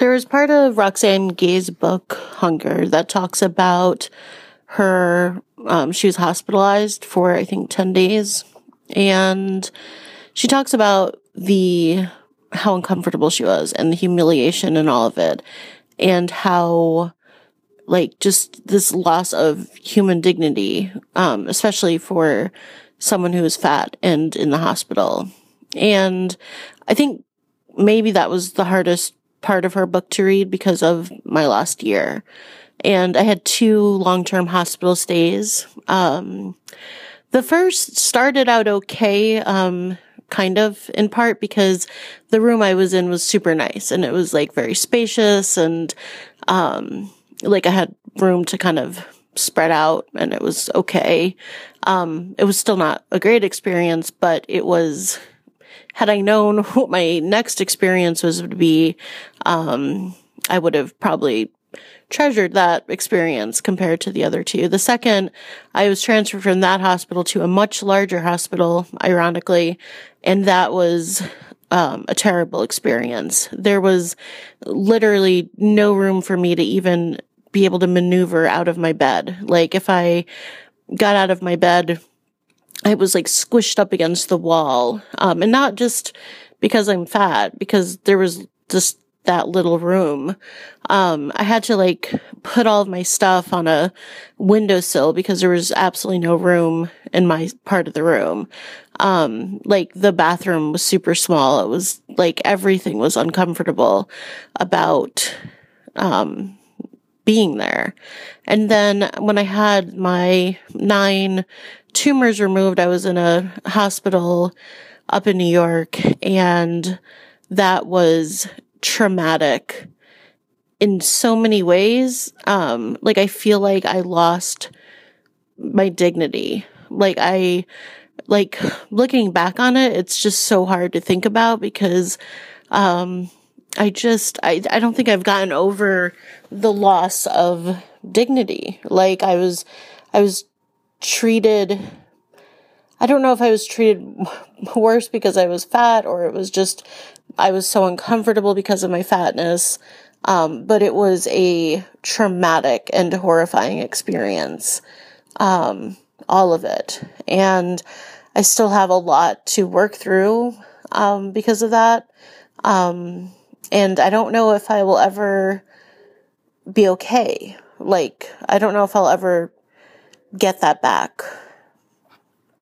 There is part of Roxane Gay's book, Hunger, that talks about her, she was hospitalized for, I think, 10 days. And she talks about how uncomfortable she was and the humiliation and all of it. And how, like, just this loss of human dignity, especially for someone who is fat and in the hospital. And I think maybe that was the hardest part of her book to read because of my last year. And I had 2 long-term hospital stays. The first started out okay, kind of, in part because the room I was in was super nice and it was like very spacious and, like I had room to kind of spread out and it was okay. It was still not a great experience, but it was, had I known what my next experience was would be, I would have probably treasured that experience compared to the other 2. The second, I was transferred from that hospital to a much larger hospital, ironically, and that was a terrible experience. There was literally no room for me to even be able to maneuver out of my bed. Like, if I got out of my bed, I was like squished up against the wall. And not just because I'm fat, because there was just that little room. I had to like put all of my stuff on a windowsill because there was absolutely no room in my part of the room. Like the bathroom was super small. It was like everything was uncomfortable about, being there. And then when I had my 9 tumors removed, I was in a hospital up in New York, and that was traumatic in so many ways. Like I feel like I lost my dignity. Like looking back on it, it's just so hard to think about because, I don't think I've gotten over the loss of dignity. Like I was treated, I don't know if I was treated worse because I was fat or it was just, I was so uncomfortable because of my fatness. But it was a traumatic and horrifying experience. All of it. And I still have a lot to work through, because of that. And I don't know if I will ever be okay. Like, I don't know if I'll ever get that back.